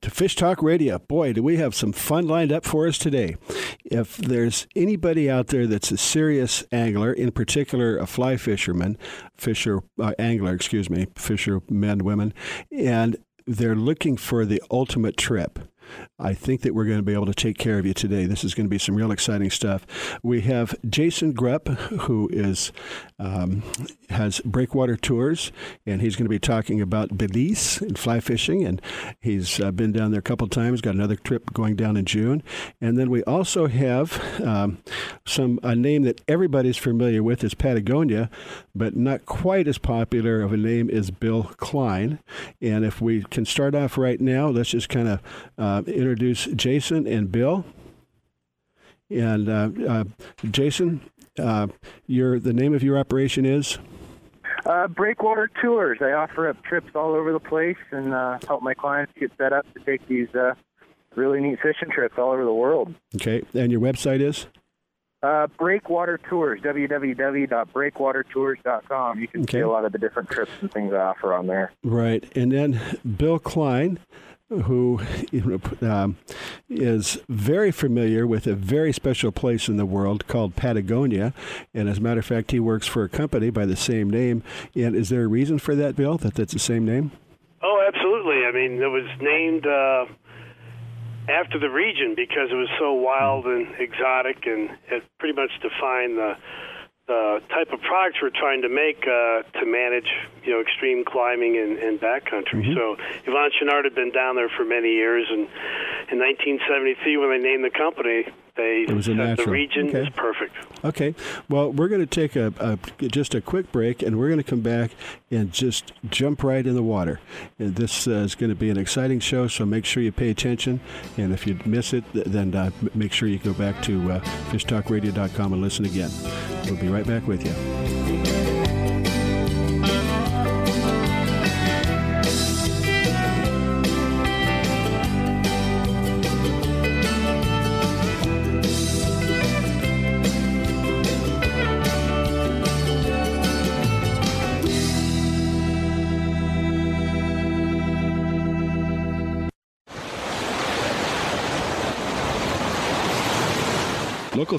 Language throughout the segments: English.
to Fish Talk Radio. Boy, do we have some fun lined up for us today. If there's anybody out there that's a serious angler, in particular a fly fisherman, fishermen, women, and they're looking for the ultimate trip, I think that we're going to be able to take care of you today. This is going to be some real exciting stuff. We have Jason Grupp, who is has Breakwater Tours, and he's going to be talking about Belize and fly fishing. And he's been down there a couple times, got another trip going down in June. And then we also have a name that everybody's familiar with is Patagonia, but not quite as popular of a name is Bill Klein. And if we can start off right now, let's just kind of introduce Jason and Bill. And Jason, the name of your operation is? Breakwater Tours. I offer up trips all over the place and help my clients get set up to take these really neat fishing trips all over the world. Okay. And your website is? Breakwater Tours, www.breakwatertours.com. You can see a lot of the different trips and things I offer on there. Right. And then Bill Klein, who is very familiar with a very special place in the world called Patagonia. And as a matter of fact, he works for a company by the same name. And is there a reason for that, Bill, that that's the same name? Oh, absolutely. I mean, it was named after the region because it was so wild and exotic, and it pretty much defined the type of products we're trying to make to manage, extreme climbing and backcountry. Mm-hmm. So Yvon Chouinard had been down there for many years, and in 1973, when they named the company, it was a natural. The region is perfect. Okay. Well, we're going to take just a quick break, and we're going to come back and just jump right in the water. And this is going to be an exciting show, so make sure you pay attention. And if you miss it, then make sure you go back to fishtalkradio.com and listen again. We'll be right back with you. Local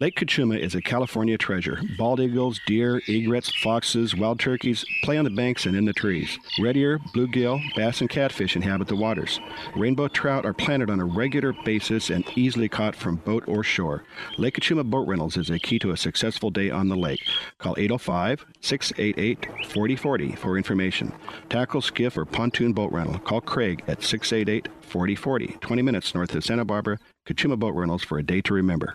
Lake Cachuma is a California treasure. Bald eagles, deer, egrets, foxes, wild turkeys play on the banks and in the trees. Red ear, bluegill, bass, and catfish inhabit the waters. Rainbow trout are planted on a regular basis and easily caught from boat or shore. Lake Cachuma Boat Rentals is a key to a successful day on the lake. Call 805-688-4040 for information. Tackle, skiff, or pontoon boat rental. Call Craig at 688-4040, 20 minutes north of Santa Barbara. Cachuma Boat Rentals for a day to remember.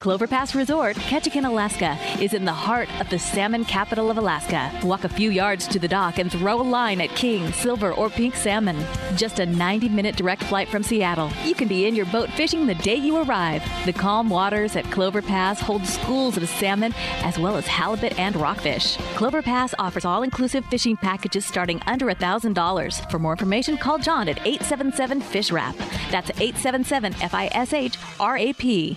Clover Pass Resort, Ketchikan, Alaska, is in the heart of the salmon capital of Alaska. Walk a few yards to the dock and throw a line at king, silver, or pink salmon. Just a 90-minute direct flight from Seattle. You can be in your boat fishing the day you arrive. The calm waters at Clover Pass hold schools of salmon as well as halibut and rockfish. Clover Pass offers all-inclusive fishing packages starting under $1,000. For more information, call John at 877-FISH-RAP. That's 877-FISH-RAP.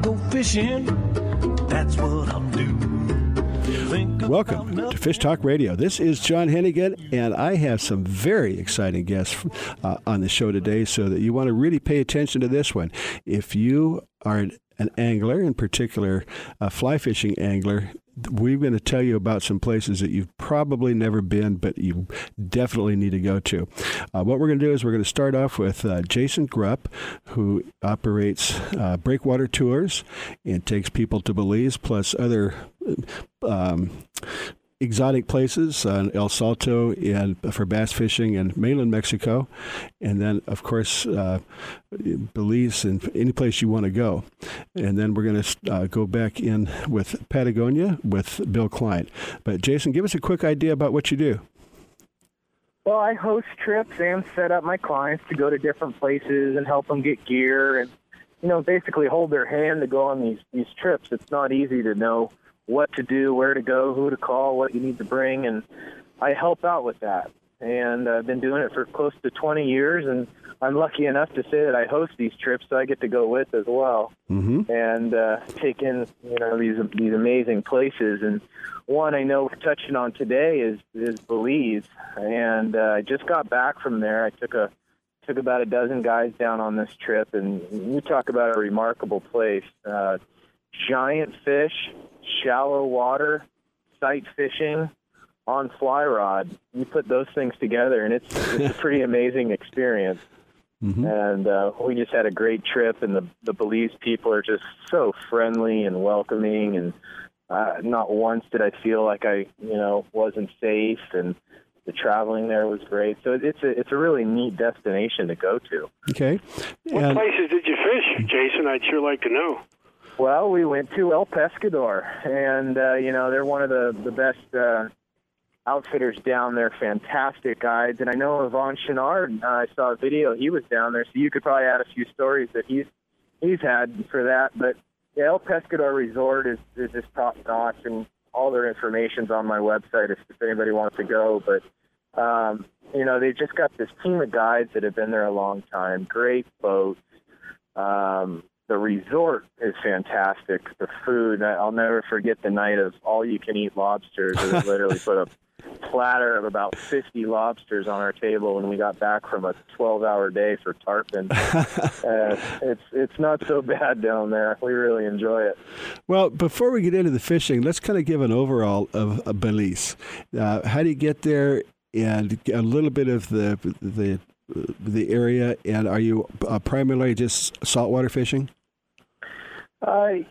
to go fishing, that's what I'm doing. Welcome to Fish Talk Radio. This is John Hennigan, and I have some very exciting guests on the show today, so that you want to really pay attention to this one. If you are an angler, in particular a fly fishing angler, we're going to tell you about some places that you've probably never been, but you definitely need to go to. What we're going to do is we're going to start off with Jason Grupp, who operates Breakwater Tours and takes people to Belize, plus other exotic places on El Salto and for bass fishing in mainland Mexico. And then, of course, Belize and any place you want to go. And then we're going to go back in with Patagonia with Bill Klein. But Jason, give us a quick idea about what you do. Well, I host trips and set up my clients to go to different places and help them get gear and, you know, basically hold their hand to go on these trips. It's not easy to know what to do, where to go, who to call, what you need to bring, and I help out with that. And I've been doing it for close to 20 years, and I'm lucky enough to say that I host these trips, so I get to go with as well, and take in, you know, these amazing places. And one I know we're touching on today is Belize, and I just got back from there. I took about a dozen guys down on this trip, and you talk about a remarkable place. Giant fish, shallow water, sight fishing on fly rod. You put those things together, and it's a pretty amazing experience. Mm-hmm. And we just had a great trip, and the Belize people are just so friendly and welcoming, and not once did I feel like I, you know, wasn't safe, and the traveling there was great. So it's a really neat destination to go to. Okay. What places did you fish, Jason? I'd sure like to know. Well, we went to El Pescador, and, you know, they're one of the best outfitters down there, fantastic guides. And I know Yvon Chouinard, I saw a video, he was down there, so you could probably add a few stories that he's had for that. But yeah, El Pescador Resort is just top-notch, and all their information's on my website if anybody wants to go. But, you know, they've just got this team of guides that have been there a long time, great boats. The resort is fantastic. The food, I'll never forget the night of all-you-can-eat lobsters. We literally put a platter of about 50 lobsters on our table when we got back from a 12-hour day for tarpon. It's not so bad down there. We really enjoy it. Well, before we get into the fishing, let's kind of give an overall of Belize. How do you get there, and a little bit of the area, and are you primarily just saltwater fishing?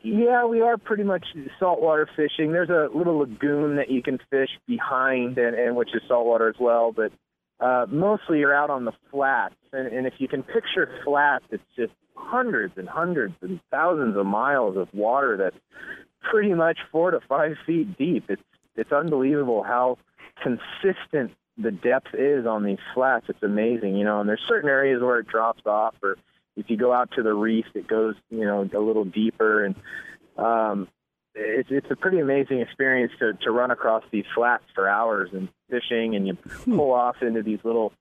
Yeah, we are pretty much saltwater fishing. There's a little lagoon that you can fish behind, and which is saltwater as well, but mostly you're out on the flats, and if you can picture flats, it's just hundreds and hundreds and thousands of miles of water that's pretty much 4 to 5 feet deep. It's unbelievable how consistent the depth is on these flats. It's amazing, you know, and there's certain areas where it drops off, or if you go out to the reef, it goes, you know, a little deeper, and it's a pretty amazing experience to run across these flats for hours and fishing, and you pull off into these little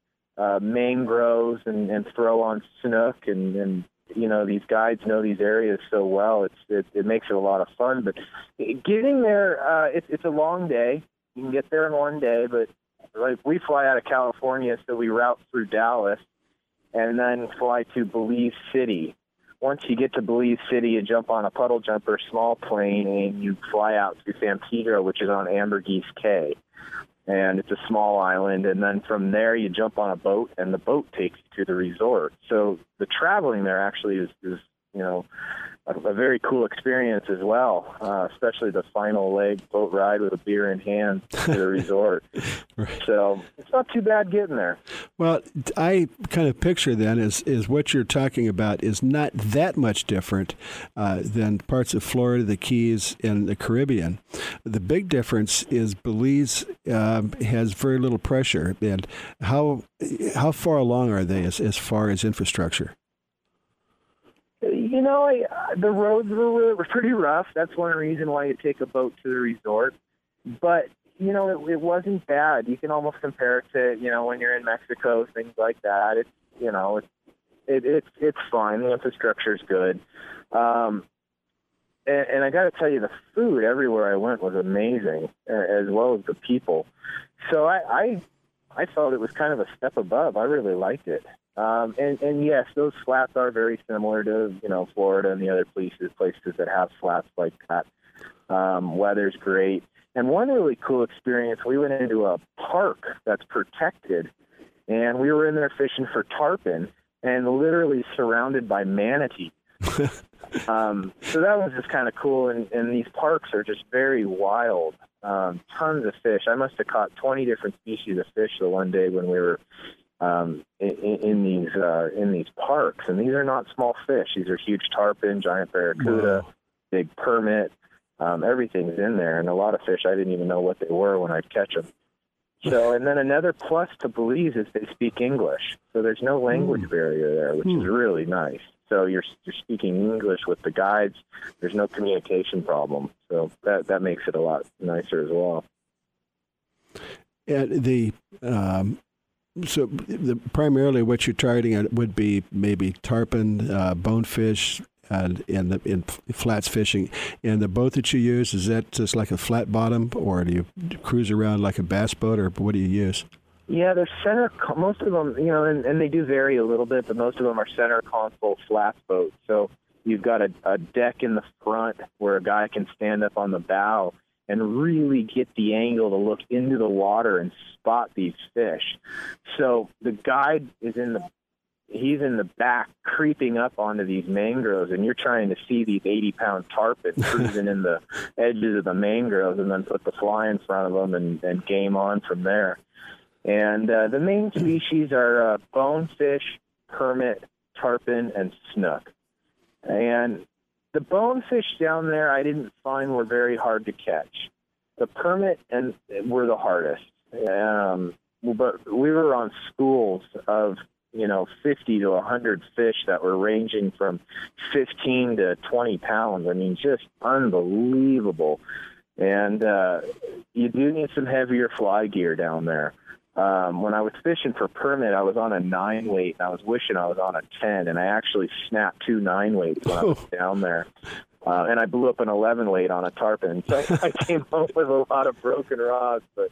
mangroves and throw on snook, and you know, these guides know these areas so well. It makes it a lot of fun, but getting there, it's a long day. You can get there in one day, but like we fly out of California, so we route through Dallas and then fly to Belize City, once you get to Belize City, you jump on a puddle jumper small plane and you fly out to San Pedro, which is on Ambergris Cay. And it's a small island. And then from there, you jump on a boat, and the boat takes you to the resort. So the traveling there actually is you know, a very cool experience as well, especially the final leg boat ride with a beer in hand to the resort. Right. So it's not too bad getting there. Well, I kind of picture then is what you're talking about is not that much different than parts of Florida, the Keys, and the Caribbean. The big difference is Belize has very little pressure. And how far along are they as far as infrastructure? You know, the roads were pretty rough. That's one reason why you take a boat to the resort. But, you know, it wasn't bad. You can almost compare it to, you know, when you're in Mexico, things like that. It's, you know, it's fine. The infrastructure's good. And I got to tell you, the food everywhere I went was amazing, as well as the people. So I felt it was kind of a step above. I really liked it. And yes, those flats are very similar to, you know, Florida and the other places that have flats like that. Weather's great. And one really cool experience, we went into a park that's protected, and we were in there fishing for tarpon and literally surrounded by manatees. So that was just kind of cool. And these parks are just very wild, tons of fish. I must have caught 20 different species of fish the one day when we were in these parks, and these are not small fish. These are huge tarpon, giant barracuda, big permit. Everything's in there, and a lot of fish I didn't even know what they were when I'd catch them. So, and then another plus to Belize is they speak English, so there's no language barrier there, which is really nice. So you're speaking English with the guides. There's no communication problem, so that makes it a lot nicer as well. And the So primarily what you're targeting would be maybe tarpon, bonefish, and flats fishing. And the boat that you use, is that just like a flat bottom, or do you cruise around like a bass boat, or what do you use? Yeah, they're center, most of them, you know, and they do vary a little bit, but most of them are center console flats boats. So you've got a deck in the front where a guy can stand up on the bow and really get the angle to look into the water and spot these fish. So the guide is he's in the back creeping up onto these mangroves, and you're trying to see these 80-pound tarpon cruising in the edges of the mangroves, and then put the fly in front of them and game on from there. And the main species are bonefish, permit, tarpon, and snook. And the bonefish down there I didn't find were very hard to catch. The permit and were the hardest. But we were on schools of, you know, 50 to 100 fish that were ranging from 15 to 20 pounds. I mean, just unbelievable. And you do need some heavier fly gear down there. When I was fishing for permit, I was on a 9-weight, and I was wishing I was on a 10, and I actually snapped two 9-weights when I was down there. And I blew up an 11-weight on a tarpon. So I came home with a lot of broken rods, but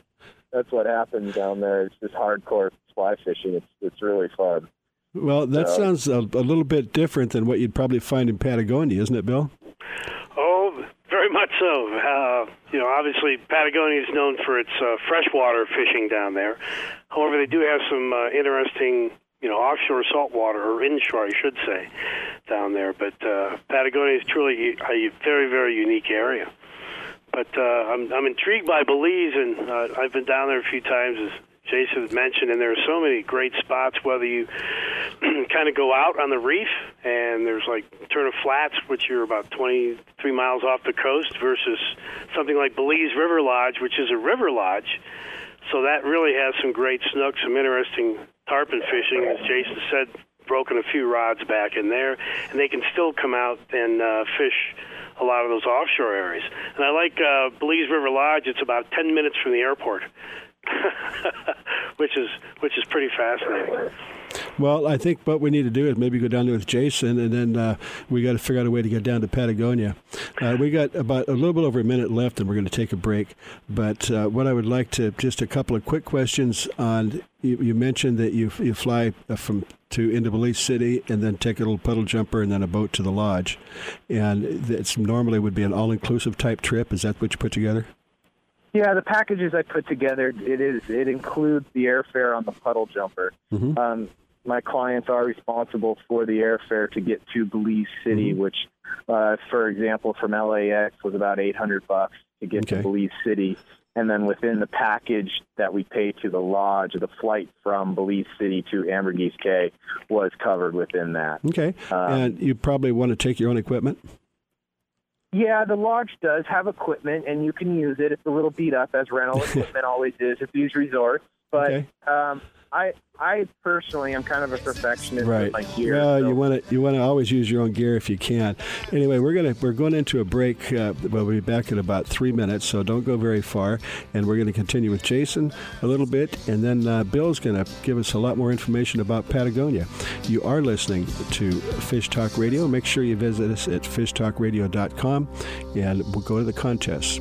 that's what happens down there. It's just hardcore fly fishing. It's really fun. Well, that sounds a little bit different than what you'd probably find in Patagonia, isn't it, Bill? Oh, very much so. You know, obviously, Patagonia is known for its freshwater fishing down there. However, they do have some interesting, you know, offshore saltwater, or inshore, I should say, down there. But Patagonia is truly a very, very unique area. But I'm intrigued by Belize, and I've been down there a few times, as Jason has mentioned, and there are so many great spots, whether you kind of go out on the reef, and there's like Turner Flats, which you're about 23 miles off the coast, versus something like Belize River Lodge, which is a river lodge. So that really has some great snook, some interesting tarpon fishing, as Jason said, broken a few rods back in there, and they can still come out and fish a lot of those offshore areas. And I like Belize River Lodge. It's about 10 minutes from the airport. which is pretty fascinating. Well, I think what we need to do is maybe go down there with Jason, and then we got to figure out a way to get down to Patagonia. We got about a little bit over a minute left, and we're going to take a break. But what I would like to, just a couple of quick questions on, you mentioned that you fly from to into Belize City and then take a little puddle jumper and then a boat to the lodge. And it's normally would be an all-inclusive type trip. Is that what you put together? Yeah, the packages I put together, it includes the airfare on the puddle jumper. Mm-hmm. My clients are responsible for the airfare to get to Belize City, mm-hmm. which, for example, from LAX was about $800 to get to Belize City. And then within the package that we pay to the lodge, the flight from Belize City to Ambergris Cay was covered within that. Okay. And you probably want to take your own equipment? Yeah, the lodge does have equipment, and you can use it. It's a little beat up, as rental equipment always is at these resorts. But I personally am kind of a perfectionist with my gear. Well, so you want to always use your own gear if you can. Anyway, we're going into a break. We'll be back in about 3 minutes, so don't go very far. And we're going to continue with Jason a little bit, and then Bill's going to give us a lot more information about Patagonia. You are listening to Fish Talk Radio. Make sure you visit us at fishtalkradio.com, and we'll go to the contest.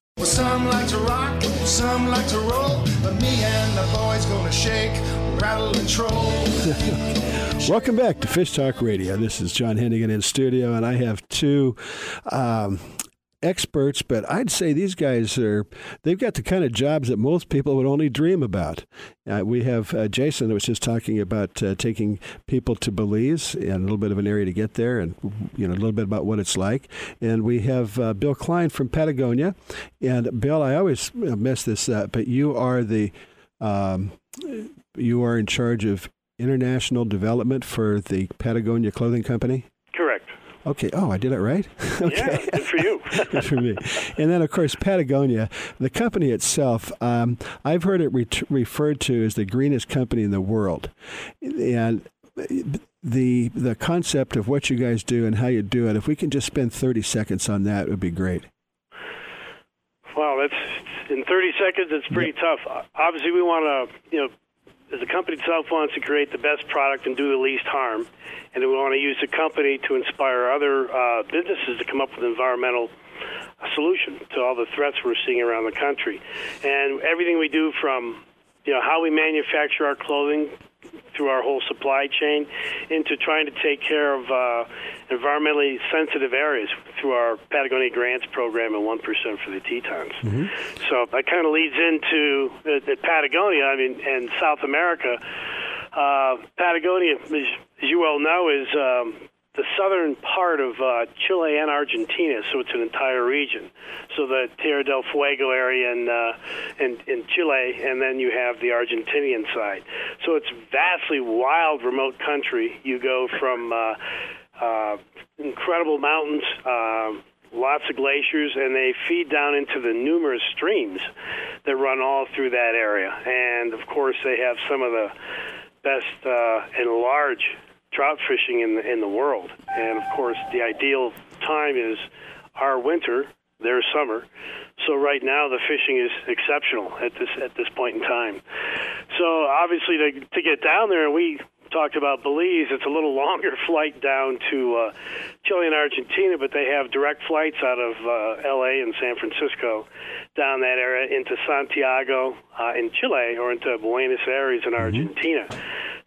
Well, some like to rock, some like to roll, but me and the boys gonna shake, rattle, and troll. Welcome back to Fish Talk Radio. This is John Hennigan in studio, and I have two experts, but I'd say these guys they've got the kind of jobs that most people would only dream about. We have Jason that was just talking about taking people to Belize and a little bit of an area to get there, and a little bit about what it's like. And we have Bill Klein from Patagonia. And Bill, I always mess this up, but you are you are in charge of international development for the Patagonia Clothing Company. Correct. Okay. Oh, I did it right? Okay. Yeah, good for you. Good for me. And then, of course, Patagonia, the company itself, I've heard it referred to as the greenest company in the world. And the concept of what you guys do and how you do it, if we can just spend 30 seconds on that, it would be great. Wow, that's in 30 seconds, it's pretty tough. Obviously, we want to, the company itself wants to create the best product and do the least harm, and we want to use the company to inspire other businesses to come up with environmental solution to all the threats we're seeing around the country. And everything we do, from how we manufacture our clothing through our whole supply chain, into trying to take care of environmentally sensitive areas through our Patagonia Grants program and 1% for the Tetons. Mm-hmm. So that kind of leads into the Patagonia, and South America. Patagonia, as you well know, is the southern part of Chile and Argentina, so it's an entire region. So the Tierra del Fuego area in Chile, and then you have the Argentinian side. So it's vastly wild, remote country. You go from incredible mountains, lots of glaciers, and they feed down into the numerous streams that run all through that area. And, of course, they have some of the best and large trout fishing in the world. And of course, the ideal time is our winter, their summer. So right now the fishing is exceptional at this point in time. So obviously to get down there, we talked about Belize, it's a little longer flight down to Chile and Argentina, but they have direct flights out of LA and San Francisco down that area into Santiago in Chile, or into Buenos Aires in Argentina.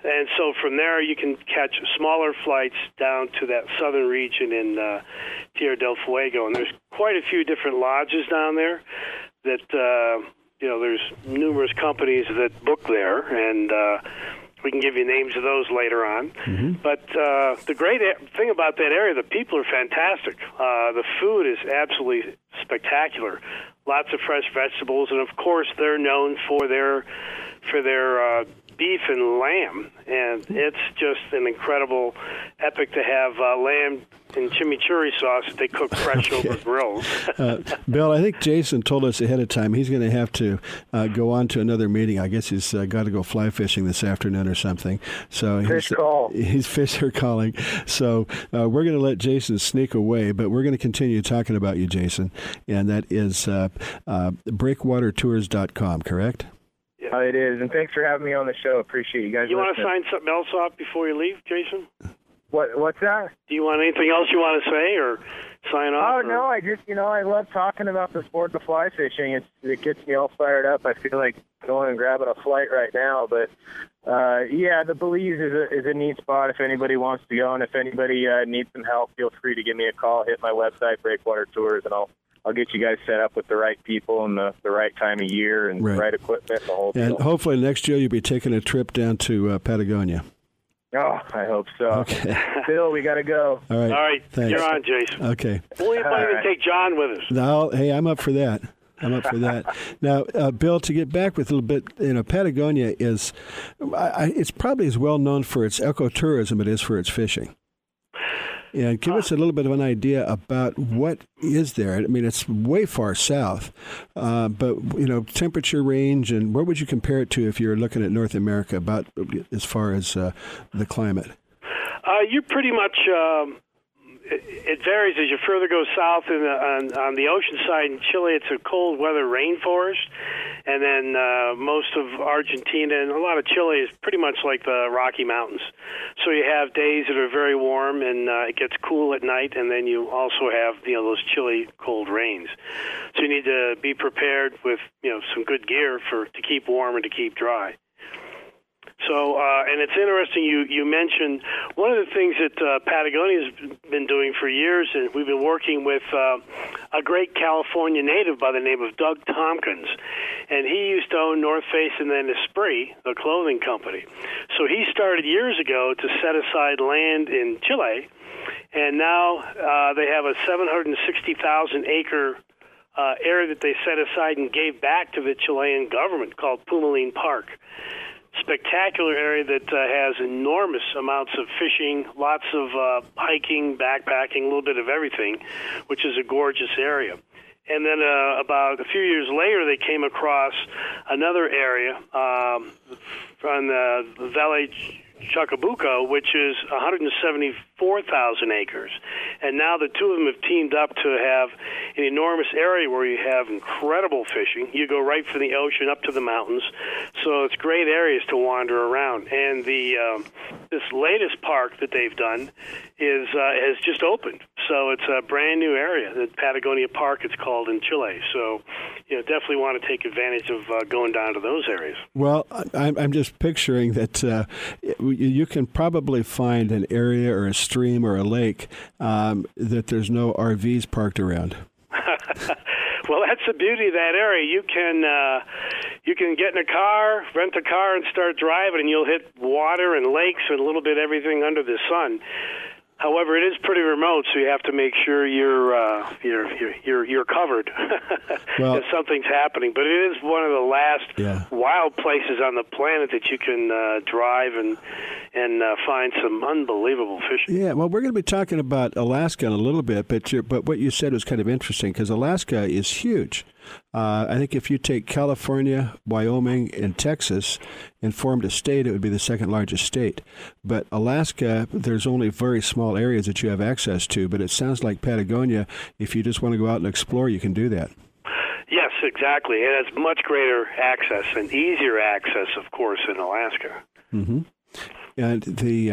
And so from there, you can catch smaller flights down to that southern region in Tierra del Fuego. And there's quite a few different lodges down there that, there's numerous companies that book there. And we can give you names of those later on. Mm-hmm. But the great thing about that area, the people are fantastic. The food is absolutely spectacular. Lots of fresh vegetables. And, of course, they're known for their beef and lamb, and it's just an incredible epic to have lamb and chimichurri sauce that they cook fresh over grills. Bill, I think Jason told us ahead of time he's going to have to go on to another meeting. I guess he's got to go fly fishing this afternoon or something. So he's fisher calling. So we're going to let Jason sneak away, but we're going to continue talking about you, Jason, and that is breakwatertours.com, correct? It is, and thanks for having me on the show. Appreciate you guys. You want to sign something else off before you leave, Jason? What's that? Do you want anything else you want to say or sign off? Oh, no, I just, I love talking about the sport of fly fishing. It gets me all fired up. I feel like going and grabbing a flight right now. But, the Belize is a neat spot if anybody wants to go. And if anybody needs some help, feel free to give me a call. Hit my website, Breakwater Tours, and I'll get you guys set up with the right people and the right time of year and the right equipment. The whole and deal. Hopefully next year you'll be taking a trip down to Patagonia. Oh, I hope so. Okay. Bill, we got to go. All right. Thanks. You're on, Jason. Okay. We'll even take John with us. No, hey, I'm up for that. Now, Bill, to get back with a little bit, Patagonia is, it's probably as well known for its ecotourism as it is for its fishing. And give us a little bit of an idea about what is there. I mean, it's way far south, but, temperature range, and where would you compare it to if you're looking at North America about as far as the climate? You're pretty much, it varies as you further go south on the ocean side. In Chile, it's a cold weather rainforest. And then most of Argentina and a lot of Chile is pretty much like the Rocky Mountains. So you have days that are very warm, and it gets cool at night, and then you also have, those chilly, cold rains. So you need to be prepared with, some good gear to keep warm and to keep dry. So, and it's interesting you mentioned one of the things that Patagonia has been doing for years, and we've been working with a great California native by the name of Doug Tompkins. And he used to own North Face and then Esprit, the clothing company. So he started years ago to set aside land in Chile, and now they have a 760,000-acre area that they set aside and gave back to the Chilean government called Pumalin Park. Spectacular area that has enormous amounts of fishing, lots of hiking, backpacking, a little bit of everything, which is a gorgeous area. And then about a few years later, they came across another area on the Valle Chacabuco, which is 174,000 acres. And now the two of them have teamed up to have an enormous area where you have incredible fishing. You go right from the ocean up to the mountains. So it's great areas to wander around. And the this latest park that they've done is has just opened. So it's a brand new area, the Patagonia Park, it's called in Chile. So you know, definitely want to take advantage of going down to those areas. Well, I'm just picturing that you can probably find an area or a stream or a lake that there's no RVs parked around. Well, that's the beauty of that area. You can get in a car, rent a car, and start driving, and you'll hit water and lakes and a little bit everything under the sun. However, it is pretty remote, so you have to make sure you're covered well, if something's happening. But it is one of the last wild places on the planet that you can drive and find some unbelievable fishing. Yeah, well, we're going to be talking about Alaska in a little bit, but what you said was kind of interesting because Alaska is huge. I think if you take California, Wyoming, and Texas and formed a state, it would be the second largest state. But Alaska, there's only very small areas that you have access to. But it sounds like Patagonia, if you just want to go out and explore, you can do that. Yes, exactly. It has much greater access and easier access, of course, in Alaska. Mm-hmm. And the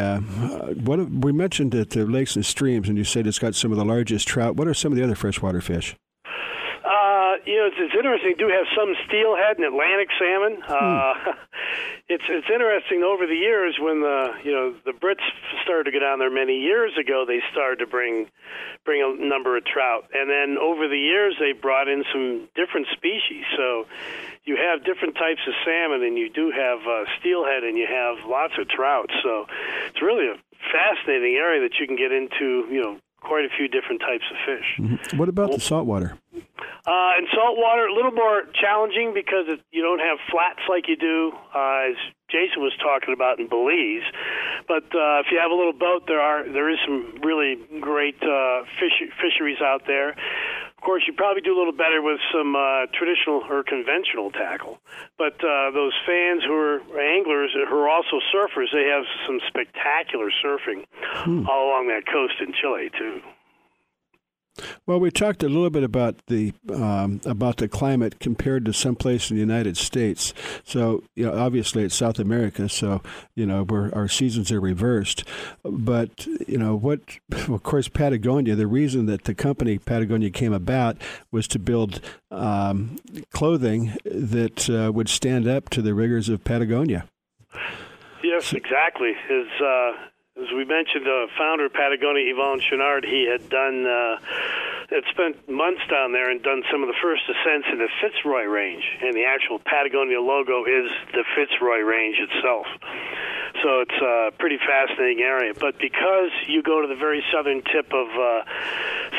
what we mentioned that the lakes and streams, and you said it's got some of the largest trout. What are some of the other freshwater fish? You know, it's interesting. They do have some steelhead and Atlantic salmon. It's interesting. Over the years, when the Brits started to go down there many years ago, they started to bring a number of trout, and then over the years they brought in some different species. So you have different types of salmon, and you do have steelhead, and you have lots of trout. So it's really a fascinating area that you can get into. You know, quite a few different types of fish. Mm-hmm. What about the saltwater? In saltwater, a little more challenging because you don't have flats like you do, as Jason was talking about in Belize. But if you have a little boat, there is some really great fisheries out there. Of course, you probably do a little better with some traditional or conventional tackle. But those fans who are anglers who are also surfers, they have some spectacular surfing all along that coast in Chile too. Well, we talked a little bit about the climate compared to someplace in the United States. So, you know, obviously it's South America, so you know our seasons are reversed. But you know of course, Patagonia. The reason that the company Patagonia came about was to build clothing that would stand up to the rigors of Patagonia. Yes, exactly. As we mentioned, the founder of Patagonia, Yvon Chouinard, he had spent months down there and done some of the first ascents in the Fitzroy Range, and the actual Patagonia logo is the Fitzroy Range itself. So it's a pretty fascinating area. But because you go to the very southern tip of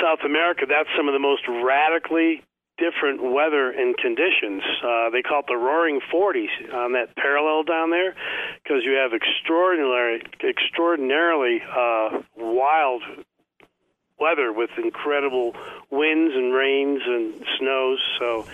South America, that's some of the most radically different weather and conditions. They call it the Roaring 40s on that parallel down there because you have extraordinarily wild weather with incredible winds and rains and snows. So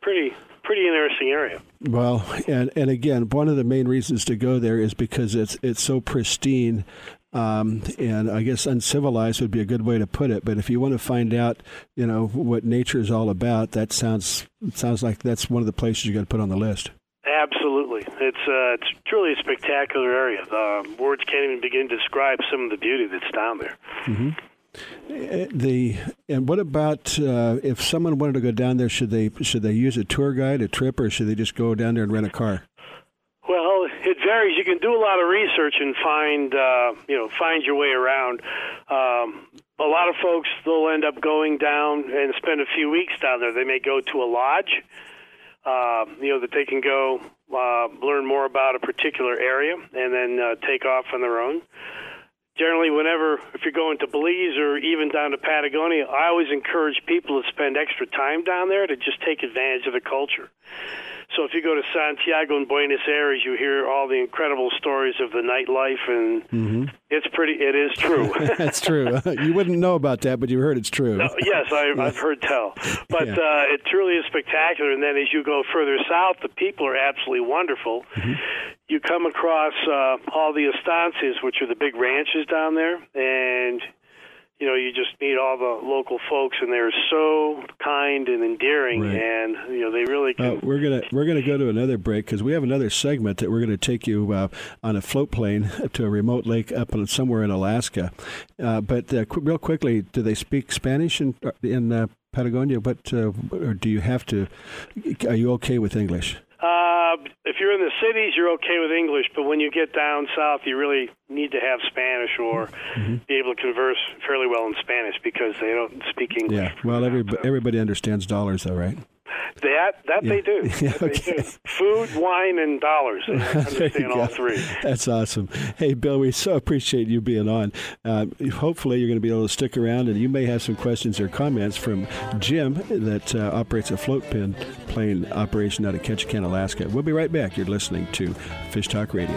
pretty interesting area. Well, and again, one of the main reasons to go there is because it's so pristine. And I guess uncivilized would be a good way to put it. But if you want to find out, you know, what nature is all about, it sounds like that's one of the places you got to put on the list. Absolutely. It's truly a spectacular area. Words can't even begin to describe some of the beauty that's down there. Mm-hmm. And what about if someone wanted to go down there, should they use a tour guide, a trip, or should they just go down there and rent a car? Well, it varies. You can do a lot of research and find your way around. A lot of folks, they'll end up going down and spend a few weeks down there. They may go to a lodge, that they can go learn more about a particular area and then take off on their own. Generally, if you're going to Belize or even down to Patagonia, I always encourage people to spend extra time down there to just take advantage of the culture. So if you go to Santiago and Buenos Aires, you hear all the incredible stories of the nightlife, and it is true. That's true. You wouldn't know about that, but you heard it's true. No, yes, I've heard tell. But it truly is spectacular. And then as you go further south, the people are absolutely wonderful. Mm-hmm. you come across all the estancias, which are the big ranches down there, and you know, you just meet all the local folks, and they're so kind and endearing, right. And you know, they really can. We're gonna go to another break because we have another segment that we're gonna take you on a float plane to a remote lake up in, somewhere in Alaska. But real quickly, do they speak Spanish in Patagonia? Or do you have to? Are you okay with English? If you're in the cities, you're okay with English, but when you get down south, you really need to have Spanish or be able to converse fairly well in Spanish because they don't speak English. Yeah, well, everybody understands dollars, though, right? They do. Yeah, okay. They do. Food, wine, and dollars. I understand all three. That's awesome. Hey, Bill, we so appreciate you being on. Hopefully, you're going to be able to stick around, and you may have some questions or comments from Jim that operates a float plane operation out of Ketchikan, Alaska. We'll be right back. You're listening to Fish Talk Radio.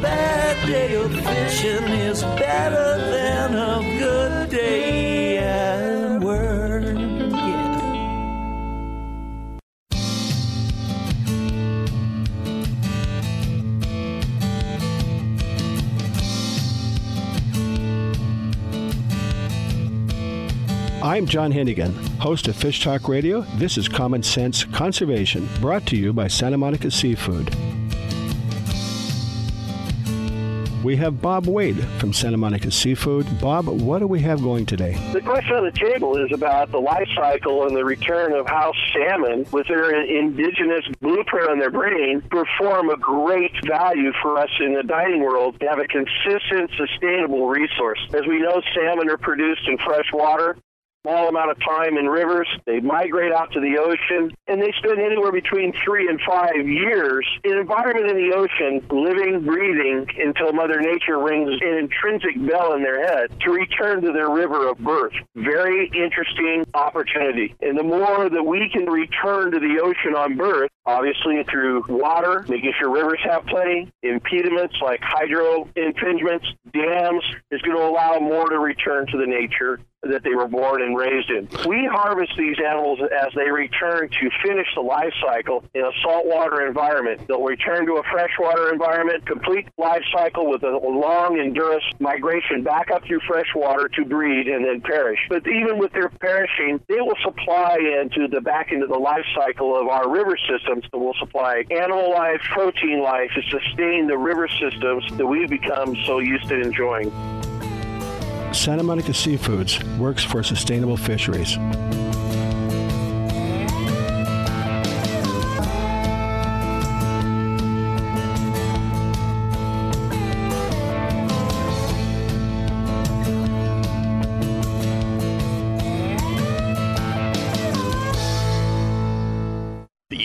Bad day of fishing is better than a good day at work. I'm John Hennigan, host of Fish Talk Radio. This is Common Sense Conservation, brought to you by Santa Monica Seafood. We have Bob Wade from Santa Monica Seafood. Bob, what do we have going today? The question on the table is about the life cycle and the return of how salmon, with their indigenous blueprint on their brain, perform a great value for us in the dining world to have a consistent, sustainable resource. As we know, salmon are produced in fresh water. Small amount of time in rivers. They migrate out to the ocean, and they spend anywhere between 3 and 5 years in environment in the ocean, living, breathing, until Mother Nature rings an intrinsic bell in their head to return to their river of birth. Very interesting opportunity. And the more that we can return to the ocean on birth, obviously through water, making sure rivers have plenty, impediments like hydro impingements, dams, is going to allow more to return to the nature that they were born and raised in. We harvest these animals as they return to finish the life cycle in a saltwater environment. They'll return to a freshwater environment, complete life cycle with a long endurance migration back up through freshwater to breed and then perish. But even with their perishing, they will supply back into the life cycle of our river systems that will supply animal life, protein life to sustain the river systems that we've become so used to enjoying. Santa Monica Seafoods works for sustainable fisheries.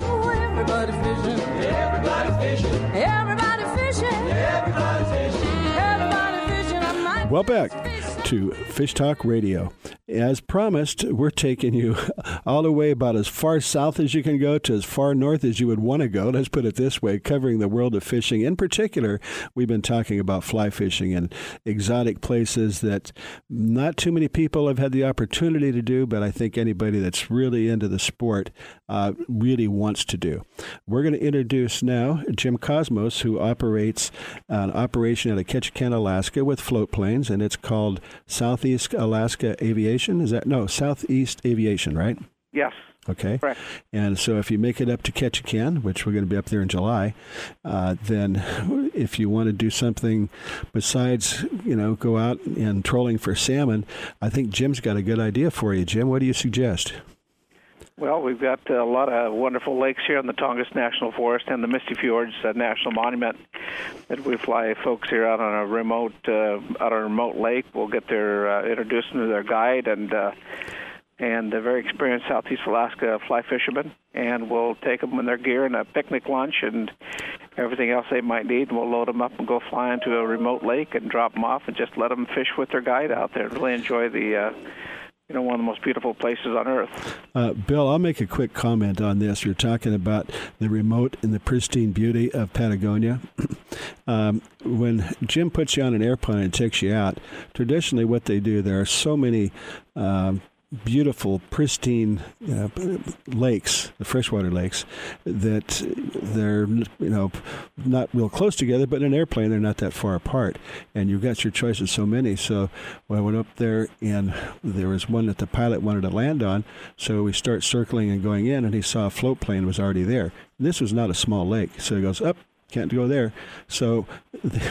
Everybody fishing, everybody fishing, everybody fishing, everybody fishing, everybody fishing. Well, back to Fish Talk Radio. As promised, we're taking you all the way about as far south as you can go to as far north as you would want to go. Let's put it this way, covering the world of fishing. In particular, we've been talking about fly fishing and exotic places that not too many people have had the opportunity to do, but I think anybody that's really into the sport really wants to do. We're going to introduce now Jim Cosmos, who operates an operation out of Ketchikan, Alaska with float planes, and it's called Southeast Alaska Aviation. Southeast Aviation, right? Yes. Okay. Correct. And so if you make it up to Ketchikan, which we're going to be up there in July, then if you want to do something besides, you know, go out and trolling for salmon, I think Jim's got a good idea for you. Jim, what do you suggest? Well, we've got a lot of wonderful lakes here in the Tongass National Forest and the Misty Fjords National Monument that we fly folks here out on a remote lake. We'll get their introduce them to their guide and a very experienced Southeast Alaska fly fisherman, and we'll take them in their gear and a picnic lunch and everything else they might need, and we'll load them up and go fly into a remote lake and drop them off and just let them fish with their guide out there. Really enjoy the one of the most beautiful places on earth. Bill, I'll make a quick comment on this. You're talking about the remote and the pristine beauty of Patagonia. When Jim puts you on an airplane and takes you out, traditionally what they do, there are so many beautiful, pristine lakes, the freshwater lakes, that they're not real close together, but in an airplane they're not that far apart. And you've got your choice of so many. So I went up there, and there was one that the pilot wanted to land on. So we start circling and going in, and he saw a float plane was already there. And this was not a small lake. So he goes, up, can't go there. So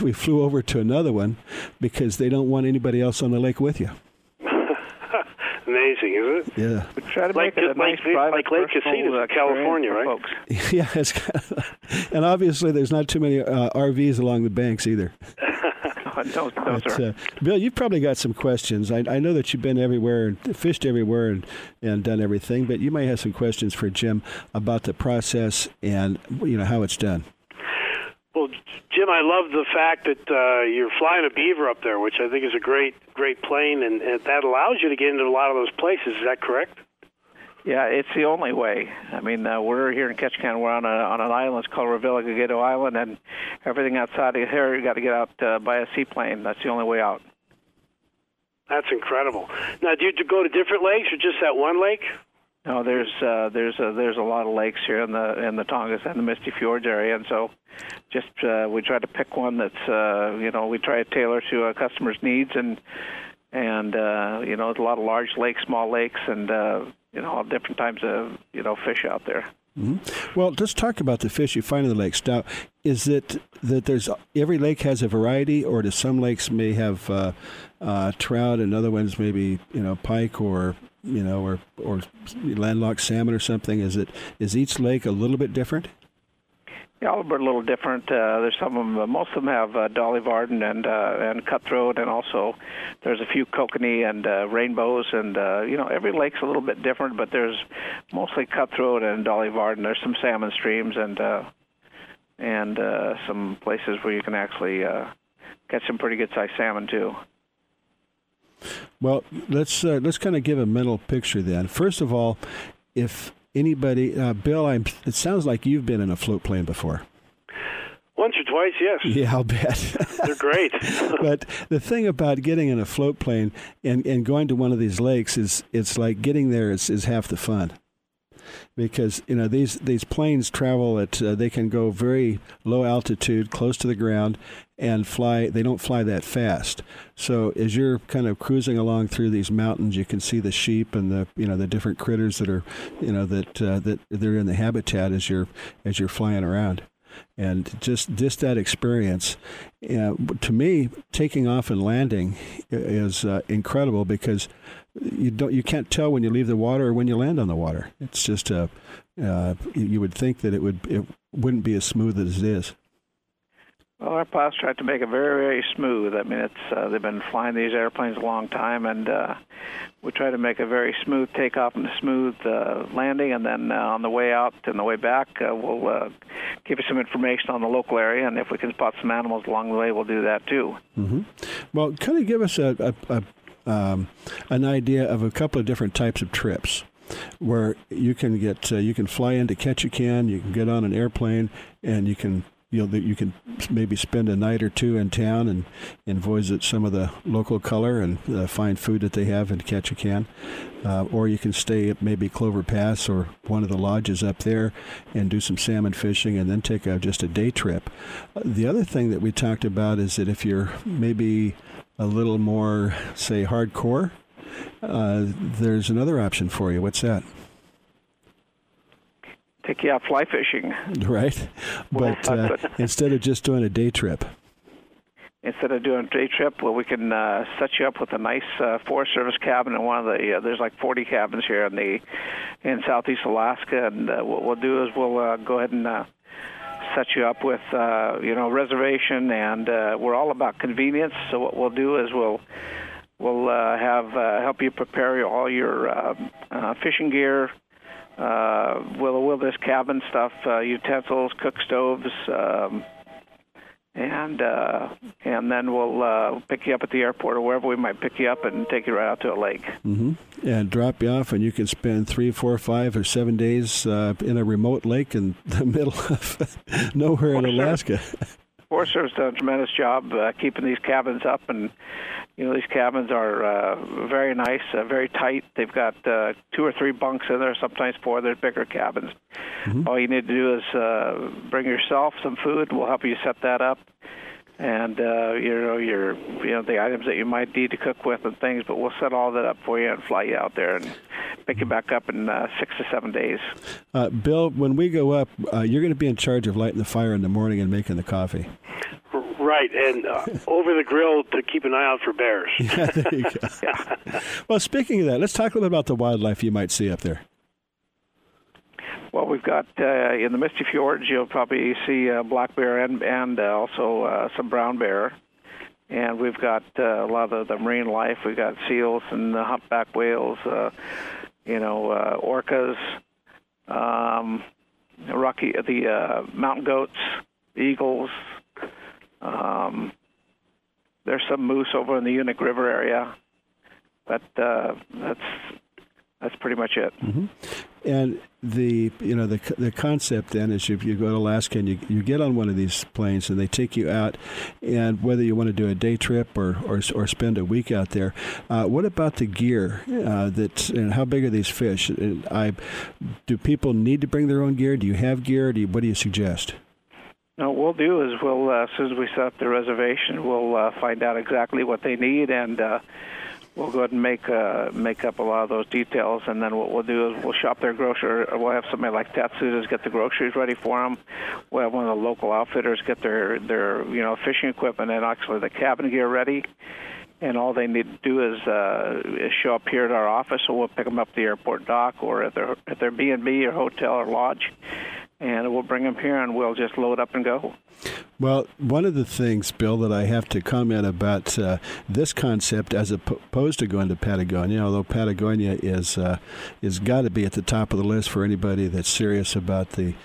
we flew over to another one because they don't want anybody else on the lake with you. Amazing, isn't it? Yeah. We try to make it a nice private, like Lake Casitas, California, right? Folks. Yeah, it's kind of, and obviously there's not too many RVs along the banks either. No, sir. Bill, you've probably got some questions. I know that you've been everywhere and fished everywhere and done everything, but you may have some questions for Jim about the process and how it's done. Well, Jim, I love the fact that you're flying a Beaver up there, which I think is a great plane, and that allows you to get into a lot of those places. Is that correct? Yeah, it's the only way. I mean, we're here in Ketchikan. We're on an island. It's called Ravilla-Gagedo Island, and everything outside of here, you got to get out by a seaplane. That's the only way out. That's incredible. Now, do you go to different lakes or just that one lake? No, there's a lot of lakes here in the Tongass and the Misty Fjords area, and so just we try to pick one that's we try to tailor to our customers' needs, and there's a lot of large lakes, small lakes, and all different types of fish out there. Mm-hmm. Well, let's talk about the fish you find in the lakes. Now, is it that every lake has a variety, or do some lakes may have trout, and other ones maybe pike or landlocked salmon or something? Is each lake a little bit different? Yeah, all of them are a little different. There's some of them. Most of them have Dolly Varden and cutthroat, and also there's a few kokanee and rainbows. And every lake's a little bit different, but there's mostly cutthroat and Dolly Varden. There's some salmon streams and some places where you can actually catch some pretty good sized salmon too. Well, let's kind of give a mental picture then. First of all, if anybody, Bill, it sounds like you've been in a float plane before. Once or twice, yes. Yeah, I'll bet. They're great. But the thing about getting in a float plane and going to one of these lakes is it's like getting there is half the fun. Because these planes travel at they can go very low altitude, close to the ground, and fly. They don't fly that fast. So as you're kind of cruising along through these mountains, you can see the sheep and the the different critters that are that they're in the habitat as you're flying around. And just that experience, to me, taking off and landing is incredible because you can't tell when you leave the water or when you land on the water. It's just you would think that it wouldn't be as smooth as it is. Well, our pilots tried to make it very, very smooth. I mean, they've been flying these airplanes a long time, and we try to make a very smooth takeoff and a smooth landing. And then on the way out and the way back, we'll give you some information on the local area, and if we can spot some animals along the way, we'll do that too. Mm-hmm. Well, kind of give us an idea of a couple of different types of trips where you can get you can fly into Ketchikan, you can get on an airplane, and you can. You can maybe spend a night or two in town and visit some of the local color and find food that they have in Ketchikan. Or you can stay at maybe Clover Pass or one of the lodges up there and do some salmon fishing and then take just a day trip. The other thing that we talked about is that if you're maybe a little more, say, hardcore, there's another option for you. What's that? take you out fly fishing. Right. But instead of just doing a day trip. Instead of doing a day trip, well, we can set you up with a nice Forest Service cabin in one of the. There's like 40 cabins here in Southeast Alaska, and what we'll do is we'll go ahead and set you up with reservation, and we're all about convenience. So what we'll do is we'll help you prepare all your fishing gear. We'll this cabin stuff, utensils, cook stoves. And then we'll pick you up at the airport or wherever we might pick you up and take you right out to a lake. Mm-hmm. And drop you off, and you can spend 3, 4, 5, or 7 days in a remote lake in the middle of nowhere in Alaska. Forest Service does a tremendous job keeping these cabins up, and these cabins are very nice, very tight. They've got 2 or 3 bunks in there, sometimes 4. There's bigger cabins. Mm-hmm. All you need to do is bring yourself some food. We'll help you set that up, and the items that you might need to cook with and things. But we'll set all that up for you and fly you out there and pick you back up in 6 to 7 days. Bill, when we go up, you're going to be in charge of lighting the fire in the morning and making the coffee. Right, and over the grill to keep an eye out for bears. Yeah, there you go. Yeah. Well, speaking of that, let's talk a little bit about the wildlife you might see up there. Well, we've got in the Misty Fjords, you'll probably see black bear and also some brown bear. And we've got a lot of the marine life. We've got seals and humpback whales, orcas, mountain goats, eagles. There's some moose over in the Unic River area, but that's pretty much it. Mm-hmm. And the concept then is you go to Alaska and you get on one of these planes and they take you out, and whether you want to do a day trip or spend a week out there, what about the gear? How big are these fish? Do people need to bring their own gear? Do you have gear? What do you suggest? No, what we'll do is we'll, as soon as we set up the reservation, we'll find out exactly what they need, and we'll go ahead and make up a lot of those details. And then what we'll do is we'll shop their grocery. We'll have somebody like Tatsuda's get the groceries ready for them. We'll have one of the local outfitters get their fishing equipment and actually the cabin gear ready. And all they need to do is show up here at our office, so we'll pick them up at the airport dock or at their B&B or hotel or lodge. And we'll bring them here, and we'll just load up and go. Well, one of the things, Bill, that I have to comment about this concept as opposed to going to Patagonia, although Patagonia is got to be at the top of the list for anybody that's serious about the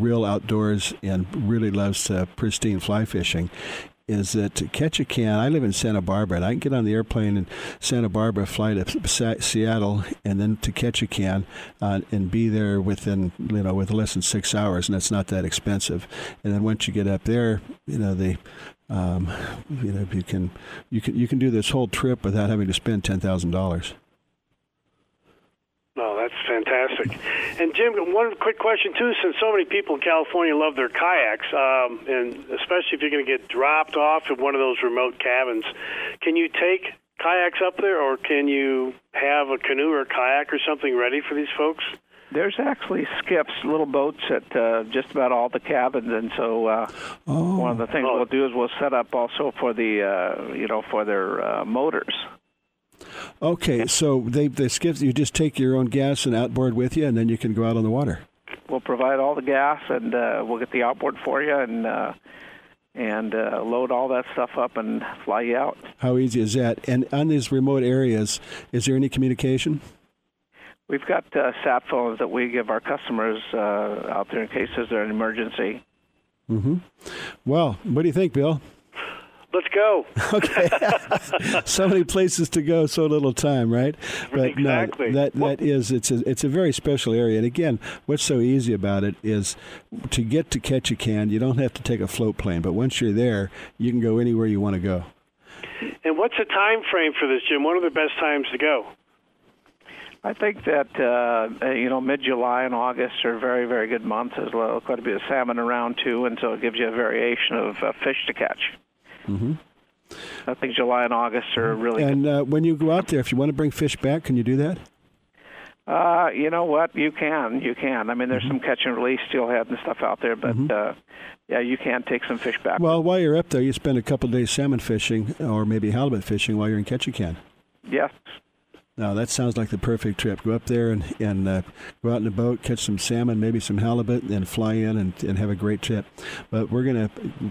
real outdoors and really loves pristine fly fishing, is that Ketchikan. I live in Santa Barbara, and I can get on the airplane in Santa Barbara, fly to Seattle, and then to Ketchikan, and be there with less than 6 hours, and that's not that expensive. And then once you get up there, you can do this whole trip without having to spend $10,000. No, that's fantastic. And Jim, one quick question too, since so many people in California love their kayaks, and especially if you're going to get dropped off at one of those remote cabins, can you take kayaks up there, or can you have a canoe or kayak or something ready for these folks? There's actually skiffs, little boats at just about all the cabins, and so one of the things we'll do is we'll set up also for the for their motors. Okay, so the skiffs, you just take your own gas and outboard with you, and then you can go out on the water. We'll provide all the gas, and we'll get the outboard for you, and load all that stuff up and fly you out. How easy is that? And on these remote areas, is there any communication? We've got sat phones that we give our customers out there in case there's an emergency. Mm-hmm. Well, what do you think, Bill? Let's go. Okay. So many places to go, so little time, right? But exactly. No, it's a very special area. And again, what's so easy about it is to get to Ketchikan, you don't have to take a float plane. But once you're there, you can go anywhere you want to go. And what's the time frame for this, Jim? What are the best times to go? I think that, mid-July and August are very, very good months. There's quite a bit of salmon around, too, and so it gives you a variation of fish to catch. Mm-hmm. I think July and August are really good. And when you go out there, if you want to bring fish back, can you do that? You know what? You can. I mean, there's some catch and release steelhead and stuff out there, but yeah, you can take some fish back. Well, while you're up there, you spend a couple of days salmon fishing or maybe halibut fishing while you're in Ketchikan. Yes. Now, that sounds like the perfect trip. Go up there and go out in a boat, catch some salmon, maybe some halibut, and fly in and have a great trip. But we're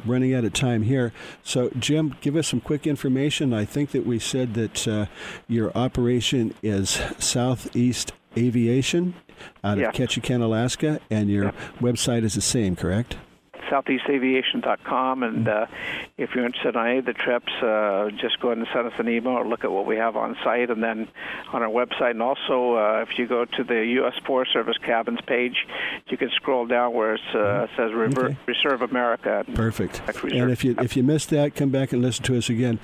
running out of time here. So, Jim, give us some quick information. I think that we said that your operation is Southeast Aviation out of Ketchikan, Alaska, and your website is the same, correct? SoutheastAviation.com, and if you're interested in any of the trips, just go ahead and send us an email or look at what we have on site and then on our website. And also, if you go to the U.S. Forest Service cabins page, you can scroll down where it says Reserve America. Perfect. And if you missed that, come back and listen to us again.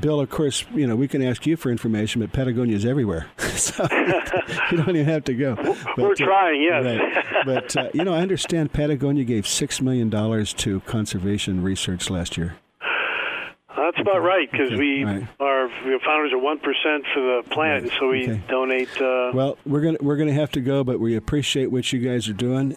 Bill, of course, you know we can ask you for information, but Patagonia is everywhere, so you don't even have to go. We're trying, yes. Right. But, you know, I understand Patagonia gave $6 million to conservation research last year. That's about right, because our founders are 1% for the planet, so we donate. Well, we're gonna have to go, but we appreciate what you guys are doing.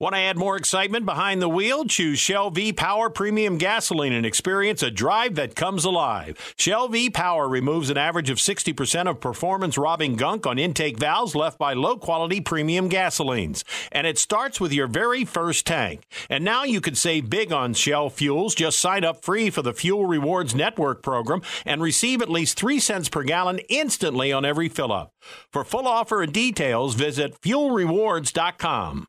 Want to add more excitement behind the wheel? Choose Shell V-Power Premium Gasoline and experience a drive that comes alive. Shell V-Power removes an average of 60% of performance-robbing gunk on intake valves left by low-quality premium gasolines. And it starts with your very first tank. And now you can save big on Shell fuels. Just sign up free for the Fuel Rewards Network program and receive at least 3 cents per gallon instantly on every fill-up. For full offer and details, visit fuelrewards.com.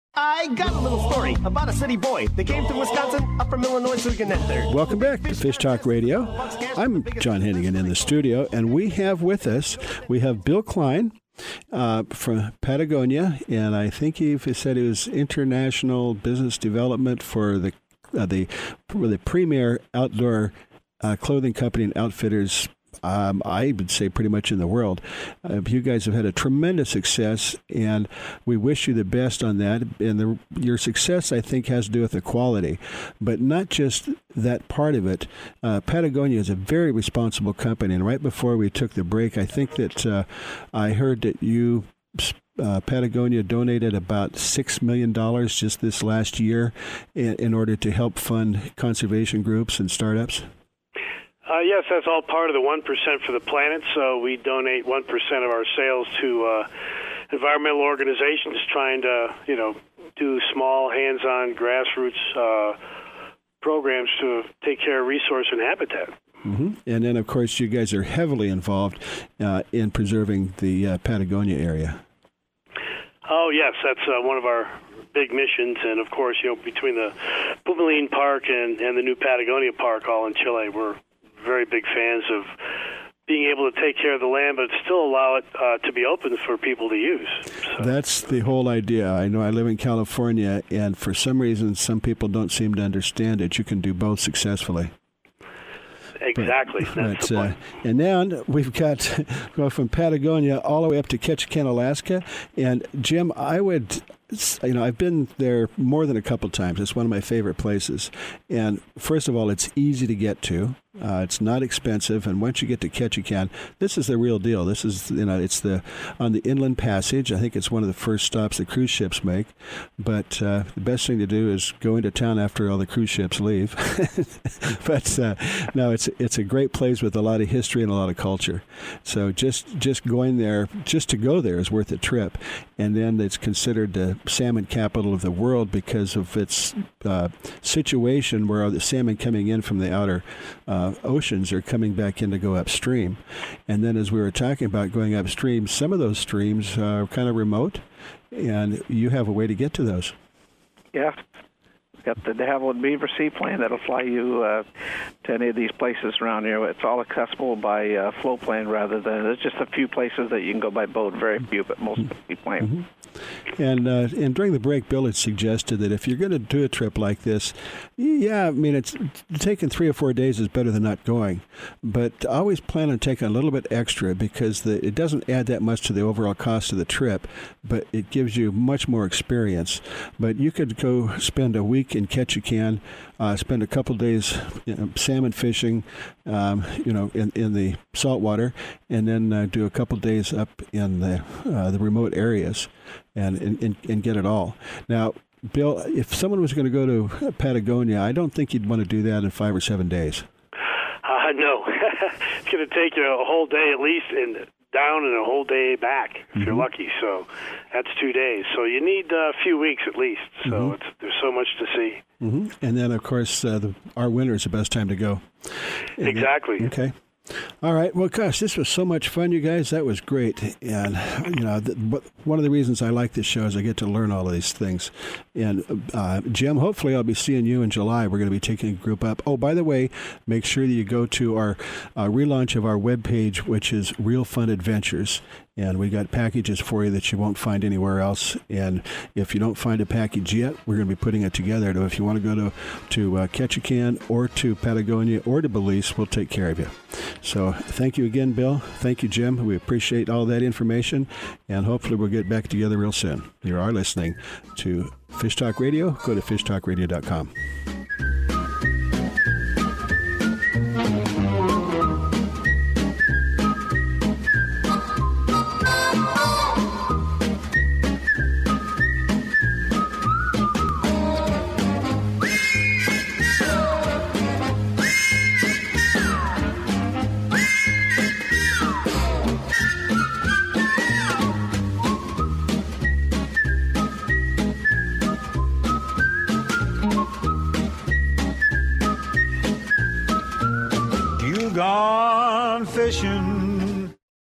I got a little story about a city boy that came to Wisconsin, up from Illinois, so we can enter. Welcome back to Fish Talk Radio. I'm John Hennigan in the studio, and we have Bill Klein from Patagonia, and I think he said it was international business development for the premier outdoor clothing company and outfitters. I would say pretty much in the world. You guys have had a tremendous success, and we wish you the best on that. And your success, I think, has to do with the quality, but not just that part of it. Patagonia is a very responsible company, and right before we took the break, I think that I heard that you Patagonia donated about $6 million just this last year in order to help fund conservation groups and startups? Yes, that's all part of the 1% for the planet. So we donate 1% of our sales to environmental organizations trying to, do small, hands-on, grassroots programs to take care of resource and habitat. Mm-hmm. And then, of course, you guys are heavily involved in preserving the Patagonia area. Oh, yes, that's one of our big missions. And, of course, between the Pumalin Park and the new Patagonia Park, all in Chile, we're very big fans of being able to take care of the land, but still allow it to be open for people to use. So. That's the whole idea. I know I live in California, and for some reason, some people don't seem to understand it. You can do both successfully. Exactly. That's the point. And now we've got go from Patagonia all the way up to Ketchikan, Alaska. And Jim, I've been there more than a couple times. It's one of my favorite places. And first of all, it's easy to get to. It's not expensive. And once you get to Ketchikan, this is the real deal. This is, it's on the Inland Passage. I think it's one of the first stops the cruise ships make. But the best thing to do is go into town after all the cruise ships leave. But no, it's a great place with a lot of history and a lot of culture. So just going there, just to go there is worth a trip. And then it's considered the salmon capital of the world because of its situation where the salmon coming in from the outer oceans are coming back in to go upstream. And then as we were talking about going upstream, some of those streams are kind of remote, and you have a way to get to those. Yeah. Got the De Havilland Beaver seaplane that'll fly you to any of these places around here. It's all accessible by floatplane rather than there's just a few places that you can go by boat. Very few, but most by plane. Mm-hmm. And during the break, Bill had suggested that if you're going to do a trip like this, it's taking 3 or 4 days is better than not going. But always plan on taking a little bit extra because it doesn't add that much to the overall cost of the trip, but it gives you much more experience. But you could go spend a week in Ketchikan, spend a couple days salmon fishing, in the saltwater, and then do a couple days up in the remote areas, and get it all. Now, Bill, if someone was going to go to Patagonia, I don't think you'd want to do that in 5 or 7 days. No, it's going to take you a whole day at least, and down and a whole day back if you're lucky. So that's 2 days. So you need a few weeks at least. So there's so much to see. Mm-hmm. And then, of course, our winter is the best time to go. And exactly. Okay. All right. Well, gosh, this was so much fun, you guys. That was great. And, one of the reasons I like this show is I get to learn all of these things. And, Jim, hopefully I'll be seeing you in July. We're going to be taking a group up. Oh, by the way, make sure that you go to our relaunch of our webpage, which is Real Fun Adventures. And we got packages for you that you won't find anywhere else. And if you don't find a package yet, we're going to be putting it together. So if you want to go to Ketchikan or to Patagonia or to Belize, we'll take care of you. So thank you again, Bill. Thank you, Jim. We appreciate all that information. And hopefully we'll get back together real soon. You are listening to Fish Talk Radio. Go to fishtalkradio.com. Gone fishing